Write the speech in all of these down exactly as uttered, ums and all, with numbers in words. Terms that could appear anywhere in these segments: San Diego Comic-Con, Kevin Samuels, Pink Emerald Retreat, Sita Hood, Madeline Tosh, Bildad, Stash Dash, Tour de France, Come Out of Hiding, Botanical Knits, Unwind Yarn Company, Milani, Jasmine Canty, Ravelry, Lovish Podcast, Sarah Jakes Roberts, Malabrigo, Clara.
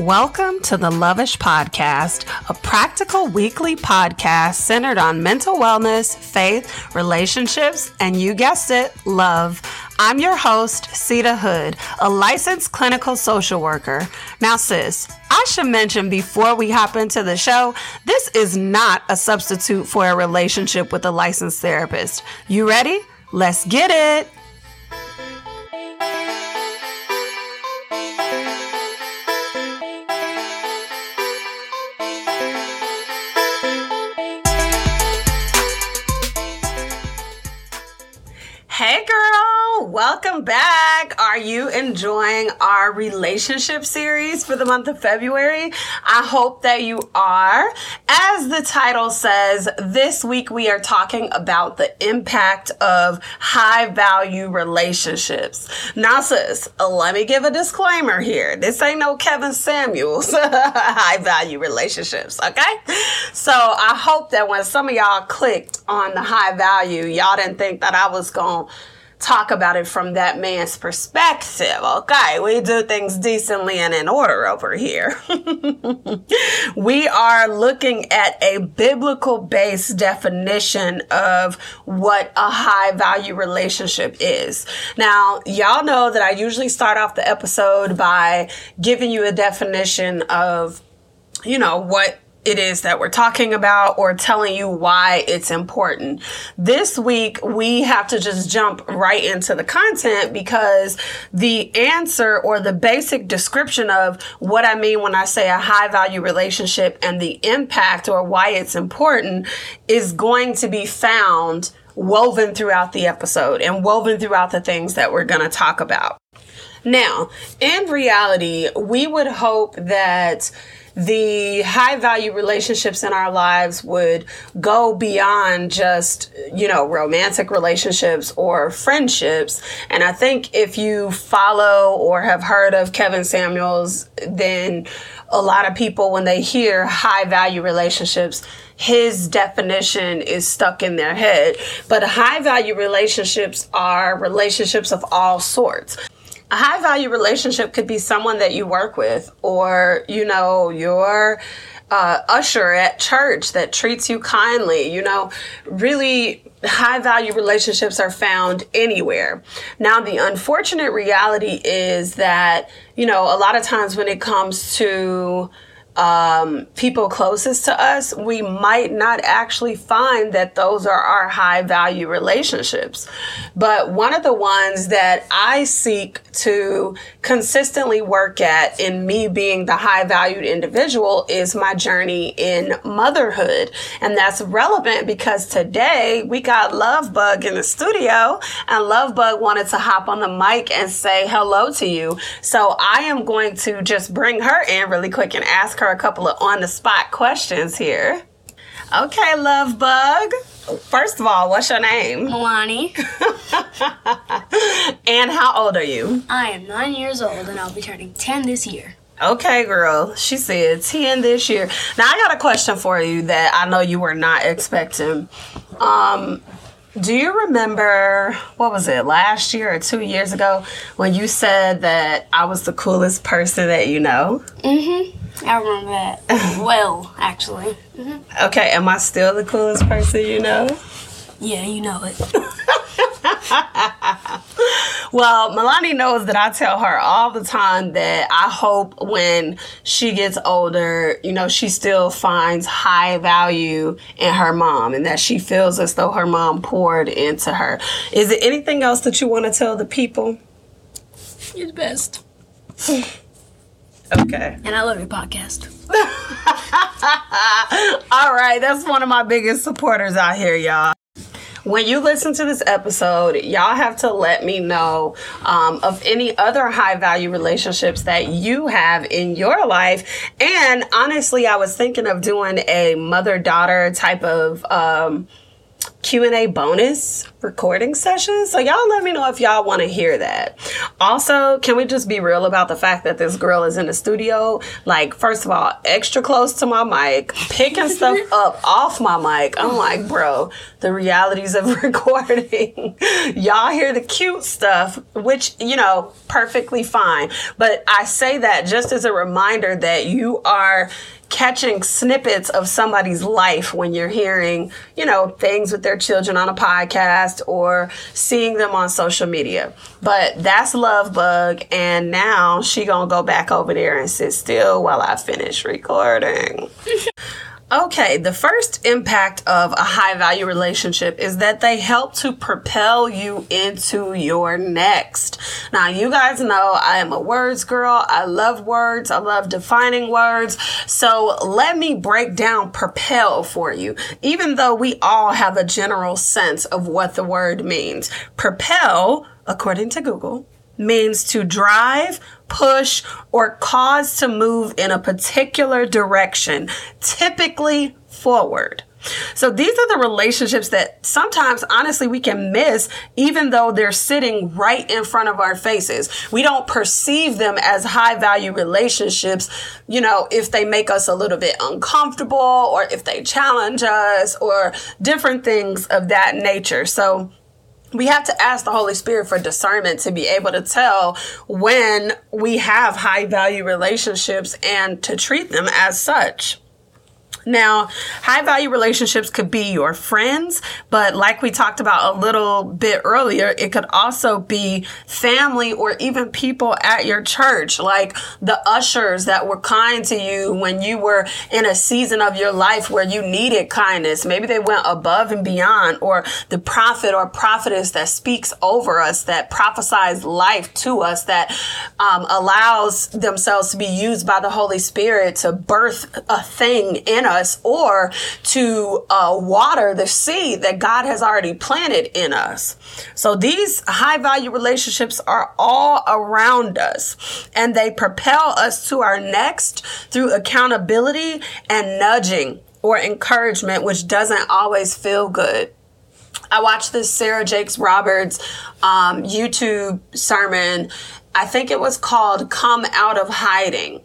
Welcome to the Lovish Podcast, a practical weekly podcast centered on mental wellness, faith, relationships, and you guessed it, love. I'm your host, Sita Hood, a licensed clinical social worker. Now, sis, I should mention before we hop into the show, this is not a substitute for a relationship with a licensed therapist. You ready? Let's get it. Hey girl, welcome back. Are you enjoying our relationship series for the month of February? I hope that you are. As the title says, this week we are talking about the impact of high value relationships. Now sis, let me give a disclaimer here. This ain't no Kevin Samuels high value relationships, okay? So I hope that when some of y'all clicked on the high value, y'all didn't think that I was going to talk about it from that man's perspective. Okay, we do things decently and in order over here. We are looking at a biblical-based definition of what a high-value relationship is. Now, y'all know that I usually start off the episode by giving you a definition of, you know, what it is that we're talking about or telling you why it's important. This week, we have to just jump right into the content because the answer or the basic description of what I mean when I say a high value relationship and the impact or why it's important is going to be found woven throughout the episode and woven throughout the things that we're going to talk about. Now, in reality, we would hope that the high value relationships in our lives would go beyond just, you know, romantic relationships or friendships. And I think if you follow or have heard of Kevin Samuels, then a lot of people, when they hear high value relationships, his definition is stuck in their head. But high value relationships are relationships of all sorts. A high value relationship could be someone that you work with or, you know, your uh, usher at church that treats you kindly. You know, really high value relationships are found anywhere. Now, the unfortunate reality is that, you know, a lot of times when it comes to um, people closest to us, we might not actually find that those are our high value relationships. But one of the ones that I seek to consistently work at in me being the high valued individual is my journey in motherhood. And that's relevant because today we got Love Bug in the studio and Love Bug wanted to hop on the mic and say hello to you. So I am going to just bring her in really quick and ask her a couple of on-the-spot questions here. Okay, Love Bug. First of all, what's your name? Milani. And how old are you? I am nine years old, and I'll be turning ten this year. Okay, girl. She said ten this year. Now, I got a question for you that I know you were not expecting. Um, do you remember, what was it, last year or two years ago, when you said that I was the coolest person that you know? Mm-hmm. I remember that well, actually. Mm-hmm. Okay, am I still the coolest person you know? Yeah, you know it. Well, Milani knows that I tell her all the time that I hope when she gets older, you know, she still finds high value in her mom and that she feels as though her mom poured into her. Is there anything else that you want to tell the people? You're the best. Okay. And I love your podcast. All right. That's one of my biggest supporters out here, y'all. When you listen to this episode, y'all have to let me know um, of any other high-value relationships that you have in your life. And honestly, I was thinking of doing a mother-daughter type of um Q and A bonus recording session. So y'all let me know if y'all want to hear that. Also, can we just be real about the fact that this girl is in the studio? Like, first of all, extra close to my mic, picking stuff up off my mic. I'm like, bro, the realities of recording. Y'all hear the cute stuff, which, you know, perfectly fine. But I say that just as a reminder that you are catching snippets of somebody's life when you're hearing, you know, things with their children on a podcast or seeing them on social media. But that's Love Bug, and now she gonna go back over there and sit still while I finish recording. Okay, the first impact of a high-value relationship is that they help to propel you into your next. Now, you guys know I am a words girl. I love words. I love defining words. So let me break down propel for you, even though we all have a general sense of what the word means. Propel, according to Google, means to drive, push, or cause to move in a particular direction, typically forward. So these are the relationships that sometimes, honestly, we can miss, even though they're sitting right in front of our faces. We don't perceive them as high-value relationships, you know, if they make us a little bit uncomfortable or if they challenge us or different things of that nature. So we have to ask the Holy Spirit for discernment to be able to tell when we have high value relationships and to treat them as such. Now, high value relationships could be your friends, but like we talked about a little bit earlier, it could also be family or even people at your church, like the ushers that were kind to you when you were in a season of your life where you needed kindness. Maybe they went above and beyond, or the prophet or prophetess that speaks over us, that prophesies life to us, that um, allows themselves to be used by the Holy Spirit to birth a thing in us. us or to uh, water the seed that God has already planted in us. So these high value relationships are all around us, and they propel us to our next through accountability and nudging or encouragement, which doesn't always feel good. I watched this Sarah Jakes Roberts um, YouTube sermon. I think it was called Come Out of Hiding.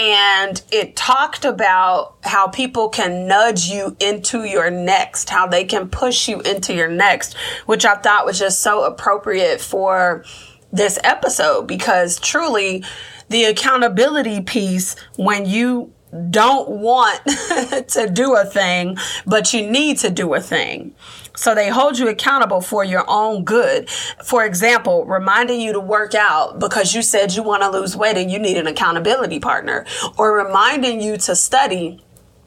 And it talked about how people can nudge you into your next, how they can push you into your next, which I thought was just so appropriate for this episode, because truly the accountability piece, when you don't want to do a thing, but you need to do a thing. So they hold you accountable for your own good. For example, reminding you to work out because you said you want to lose weight and you need an accountability partner, or reminding you to study,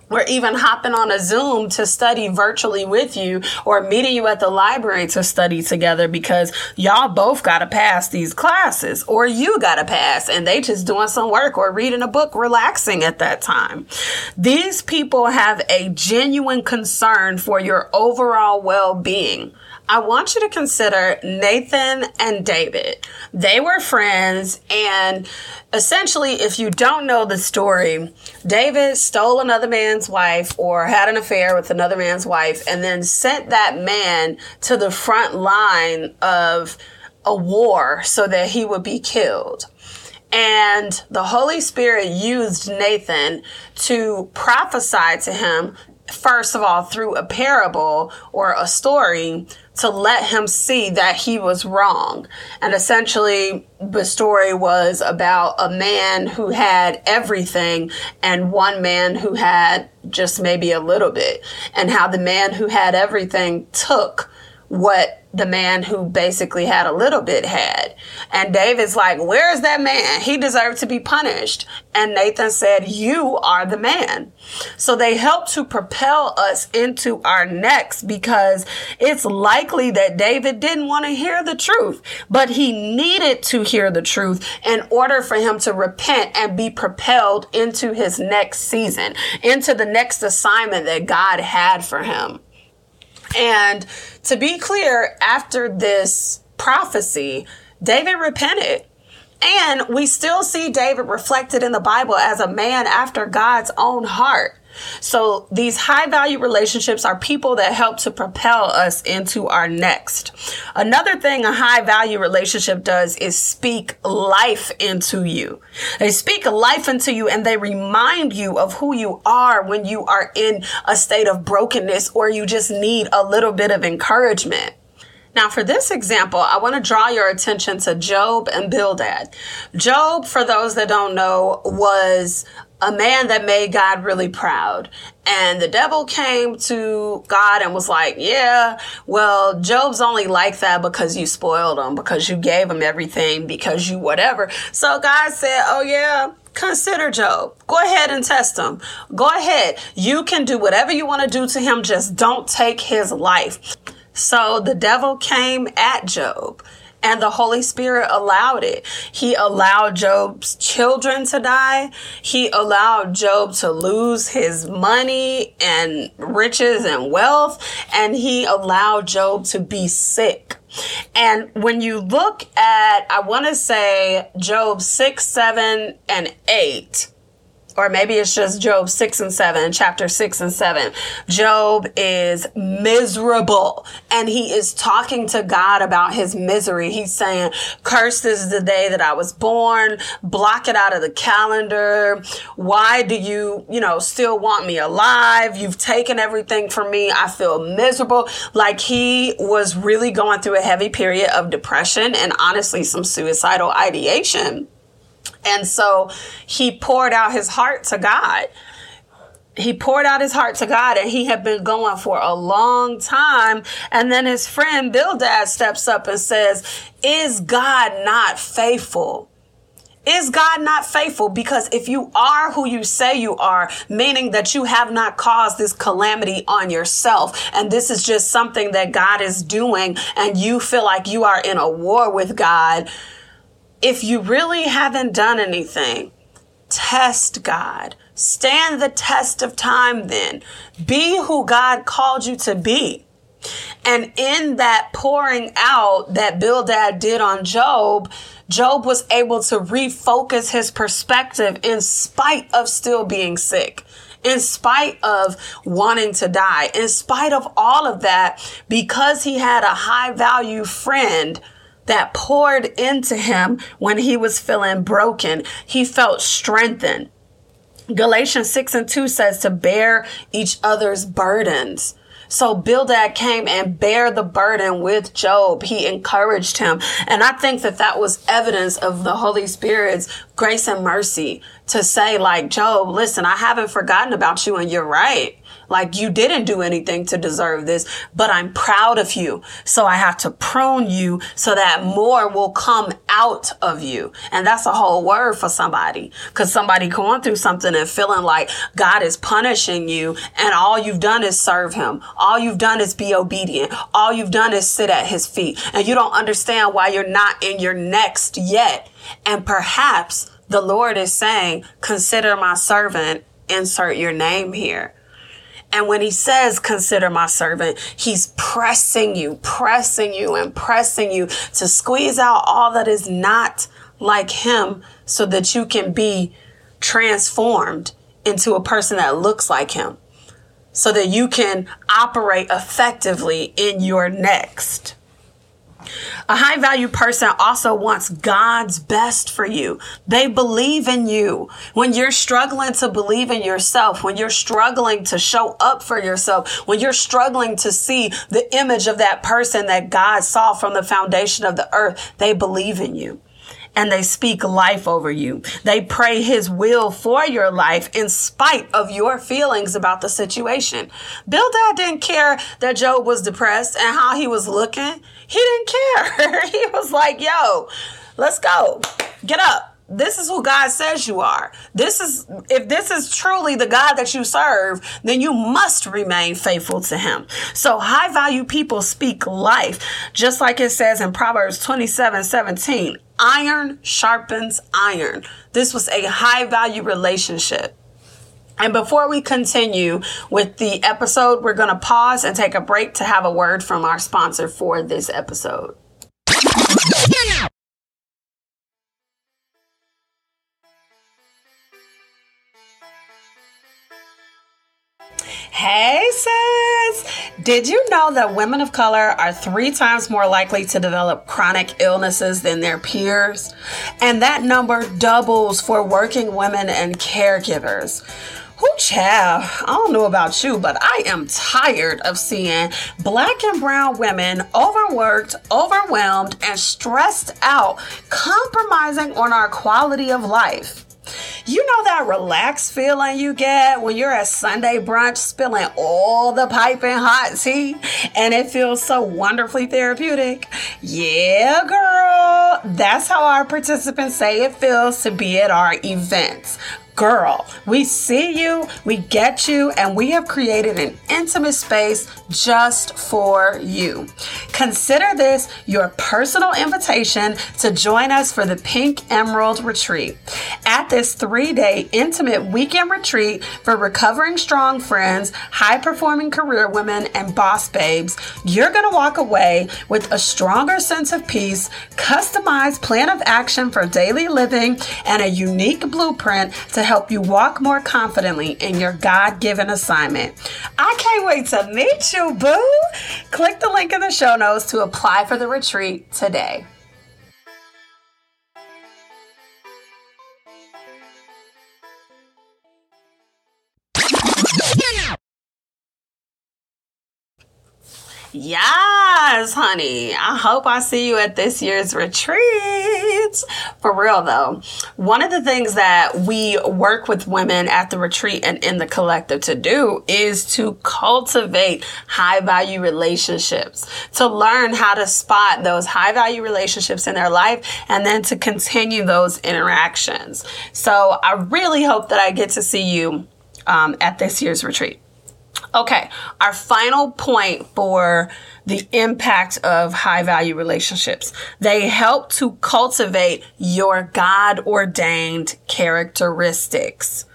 or even hopping on a Zoom to study virtually with you, or meeting you at the library to study together because y'all both got to pass these classes, or you got to pass and they just doing some work or reading a book, relaxing at that time. These people have a genuine concern for your overall well-being. I want you to consider Nathan and David. They were friends, and essentially, if you don't know the story, David stole another man's wife or had an affair with another man's wife and then sent that man to the front line of a war so that he would be killed. And the Holy Spirit used Nathan to prophesy to him, first of all, through a parable or a story, to let him see that he was wrong. And essentially, the story was about a man who had everything and one man who had just maybe a little bit, and how the man who had everything took what the man who basically had a little bit had. And David's like, where is that man? He deserved to be punished. And Nathan said, you are the man. So they help to propel us into our next, because it's likely that David didn't want to hear the truth, but he needed to hear the truth in order for him to repent and be propelled into his next season, into the next assignment that God had for him. And to be clear, after this prophecy, David repented. And we still see David reflected in the Bible as a man after God's own heart. So these high value relationships are people that help to propel us into our next. Another thing a high value relationship does is speak life into you. They speak life into you and they remind you of who you are when you are in a state of brokenness or you just need a little bit of encouragement. Now, for this example, I want to draw your attention to Job and Bildad. Job, for those that don't know, was a man that made God really proud. And the devil came to God and was like, yeah, well, Job's only like that because you spoiled him, because you gave him everything, because you whatever. So God said, oh, yeah, consider Job. Go ahead and test him. Go ahead. You can do whatever you want to do to him. Just don't take his life. So the devil came at Job. And the Holy Spirit allowed it. He allowed Job's children to die. He allowed Job to lose his money and riches and wealth. And he allowed Job to be sick. And when you look at, I want to say Job six, seven, and eight, or maybe it's just Job six and seven, chapter six and seven. Job is miserable and he is talking to God about his misery. He's saying, cursed is the day that I was born. Block it out of the calendar. Why do you, you know, still want me alive? You've taken everything from me. I feel miserable. Like he was really going through a heavy period of depression and honestly some suicidal ideation. And so he poured out his heart to God. He poured out his heart to God and he had been going for a long time. And then his friend Bildad steps up and says, is God not faithful? Is God not faithful? Because if you are who you say you are, meaning that you have not caused this calamity on yourself, and this is just something that God is doing and you feel like you are in a war with God, if you really haven't done anything, test God. Stand the test of time then. Be who God called you to be. And in that pouring out that Bildad did on Job, Job was able to refocus his perspective in spite of still being sick, in spite of wanting to die, in spite of all of that, because he had a high value friend that poured into him when he was feeling broken. He felt strengthened. Galatians six and two says to bear each other's burdens. So Bildad came and bare the burden with Job. He encouraged him. And I think that that was evidence of the Holy Spirit's grace and mercy to say, like, Job, listen, I haven't forgotten about you and you're right. Like, you didn't do anything to deserve this, but I'm proud of you. So I have to prune you so that more will come out of you. And that's a whole word for somebody, because somebody going through something and feeling like God is punishing you and all you've done is serve him. All you've done is be obedient. All you've done is sit at his feet and you don't understand why you're not in your next yet. And perhaps the Lord is saying, consider my servant, insert your name here. And when he says, consider my servant, he's pressing you, pressing you and pressing you to squeeze out all that is not like him so that you can be transformed into a person that looks like him so that you can operate effectively in your next. A high value person also wants God's best for you. They believe in you. When you're struggling to believe in yourself, when you're struggling to show up for yourself, when you're struggling to see the image of that person that God saw from the foundation of the earth, they believe in you. And they speak life over you. They pray his will for your life in spite of your feelings about the situation. Bildad didn't care that Job was depressed and how he was looking. He didn't care. He was like, yo, let's go. Get up. This is who God says you are. This is, if this is truly the God that you serve, then you must remain faithful to him. So high value people speak life, just like it says in Proverbs twenty-seven, seventeen, iron sharpens iron. This was a high value relationship. And before we continue with the episode, we're going to pause and take a break to have a word from our sponsor for this episode. Hey sis! Did you know that women of color are three times more likely to develop chronic illnesses than their peers? And that number doubles for working women and caregivers. Whoo, child, I don't know about you, but I am tired of seeing black and brown women overworked, overwhelmed, and stressed out, compromising on our quality of life. You know that relaxed feeling you get when you're at Sunday brunch spilling all the piping hot tea and it feels so wonderfully therapeutic? Yeah, girl, that's how our participants say it feels to be at our events. Girl, we see you, we get you, and we have created an intimate space just for you. Consider this your personal invitation to join us for the Pink Emerald Retreat. At this three-day intimate weekend retreat for recovering strong friends, high-performing career women, and boss babes, you're going to walk away with a stronger sense of peace, customized plan of action for daily living, and a unique blueprint to To help you walk more confidently in your God-given assignment. I can't wait to meet you, boo! Click the link in the show notes to apply for the retreat today. Yes, honey. I hope I see you at this year's retreat. For real, though. One of the things that we work with women at the retreat and in the collective to do is to cultivate high-value relationships, to learn how to spot those high-value relationships in their life, and then to continue those interactions. So I really hope that I get to see you um, at this year's retreat. Okay, our final point for the impact of high-value relationships. They help to cultivate your God-ordained characteristics.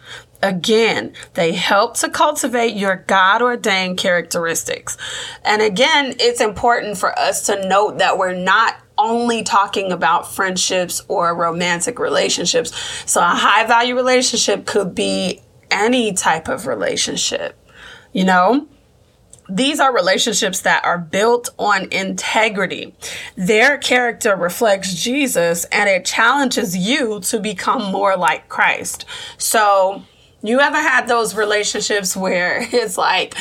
Again, they help to cultivate your God-ordained characteristics. And again, it's important for us to note that we're not only talking about friendships or romantic relationships. So a high-value relationship could be any type of relationship. You know, these are relationships that are built on integrity. Their character reflects Jesus, and it challenges you to become more like Christ. So you ever had those relationships where it's like,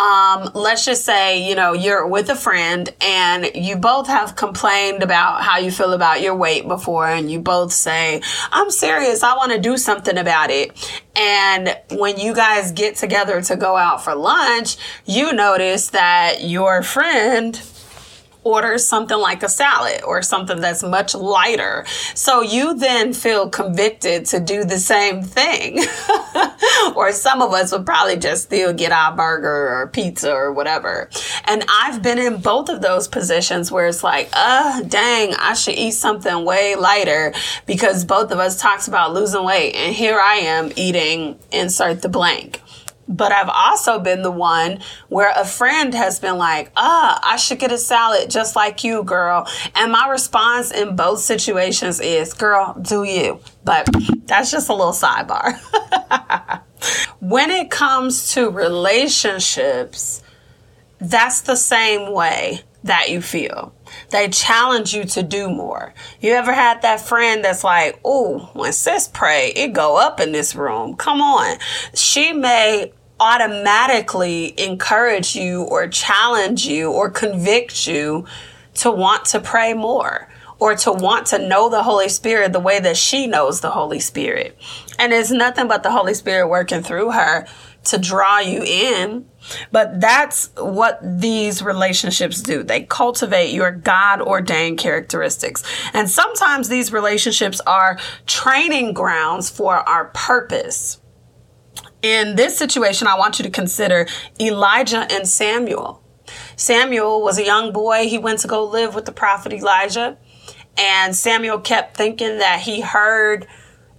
um, let's just say, you know, you're with a friend and you both have complained about how you feel about your weight before. And you both say, I'm serious. I want to do something about it. And when you guys get together to go out for lunch, you notice that your friend orders something like a salad or something that's much lighter. So you then feel convicted to do the same thing. Or some of us would probably just still get our burger or pizza or whatever. And I've been in both of those positions where it's like, uh, dang, I should eat something way lighter because both of us talked about losing weight. And here I am eating insert the blank. But I've also been the one where a friend has been like, ah, oh, I should get a salad just like you, girl. And my response in both situations is, girl, do you? But that's just a little sidebar. When it comes to relationships, that's the same way that you feel. They challenge you to do more. You ever had that friend that's like, oh, when sis pray, it go up in this room. Come on. She may automatically encourage you or challenge you or convict you to want to pray more or to want to know the Holy Spirit the way that she knows the Holy Spirit. And it's nothing but the Holy Spirit working through her to draw you in. But that's what these relationships do. They cultivate your God-ordained characteristics. And sometimes these relationships are training grounds for our purpose. In this situation, I want you to consider Elijah and Samuel. Samuel was a young boy. He went to go live with the prophet Elijah. And Samuel kept thinking that he heard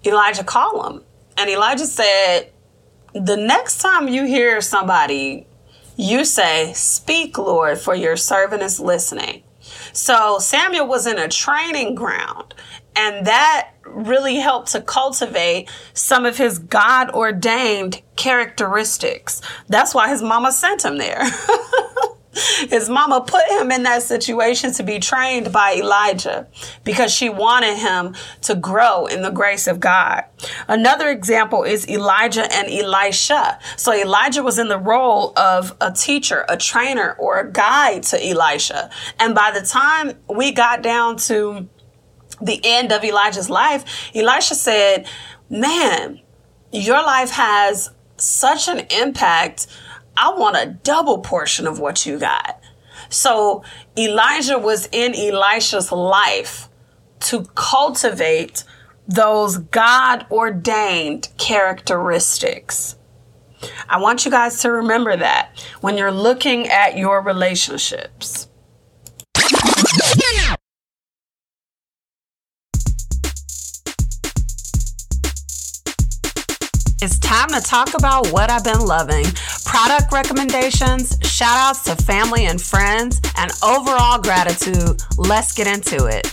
Elijah call him. And Elijah said, the next time you hear somebody, you say, speak, Lord, for your servant is listening. So Samuel was in a training ground, and that really helped to cultivate some of his God-ordained characteristics. That's why his mama sent him there. His mama put him in that situation to be trained by Elijah because she wanted him to grow in the grace of God. Another example is Elijah and Elisha. So Elijah was in the role of a teacher, a trainer, or a guide to Elisha. And by the time we got down to the end of Elijah's life, Elisha said, man, your life has such an impact. I want a double portion of what you got. So Elijah was in Elisha's life to cultivate those God-ordained characteristics. I want you guys to remember that when you're looking at your relationships. It's time to talk about what I've been loving. Product recommendations, shout outs to family and friends, and overall gratitude. Let's get into it.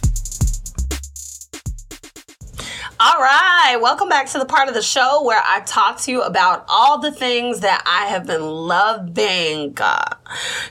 All right, welcome back to the part of the show where I talk to you about all the things that I have been loving. God.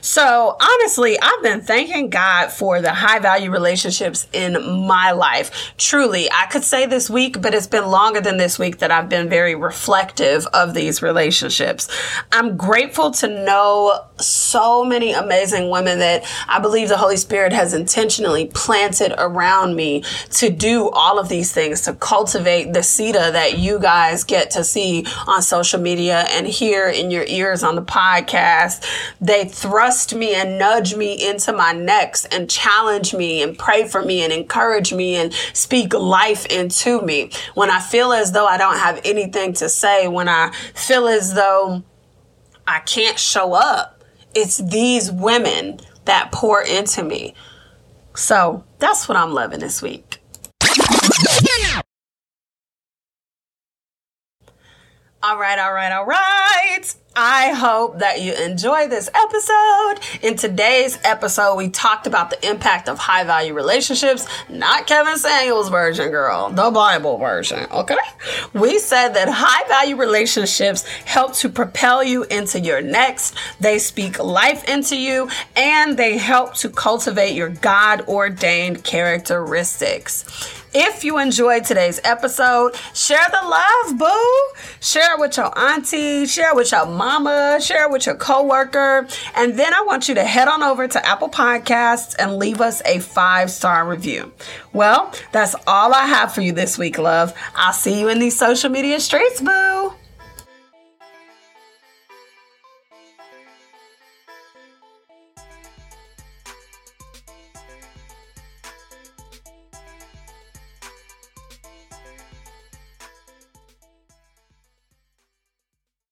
So honestly, I've been thanking God for the high value relationships in my life. Truly, I could say this week, but it's been longer than this week that I've been very reflective of these relationships. I'm grateful to know so many amazing women that I believe the Holy Spirit has intentionally planted around me to do all of these things, to cultivate the Sita that you guys get to see on social media and hear in your ears on the podcast. They thrust me and nudge me into my next and challenge me and pray for me and encourage me and speak life into me. When I feel as though I don't have anything to say, when I feel as though I can't show up, it's these women that pour into me. So that's what I'm loving this week. All right, all right, all right. I hope that you enjoy this episode. In today's episode, we talked about the impact of high-value relationships, not Kevin Samuels' version, girl, the Bible version, okay? We said that high-value relationships help to propel you into your next. They speak life into you, and they help to cultivate your God-ordained characteristics. If you enjoyed today's episode, share the love, boo. Share it with your auntie, share it with your mama, share it with your coworker. And then I want you to head on over to Apple Podcasts and leave us a five-star review. Well, that's all I have for you this week, love. I'll see you in these social media streets, boo.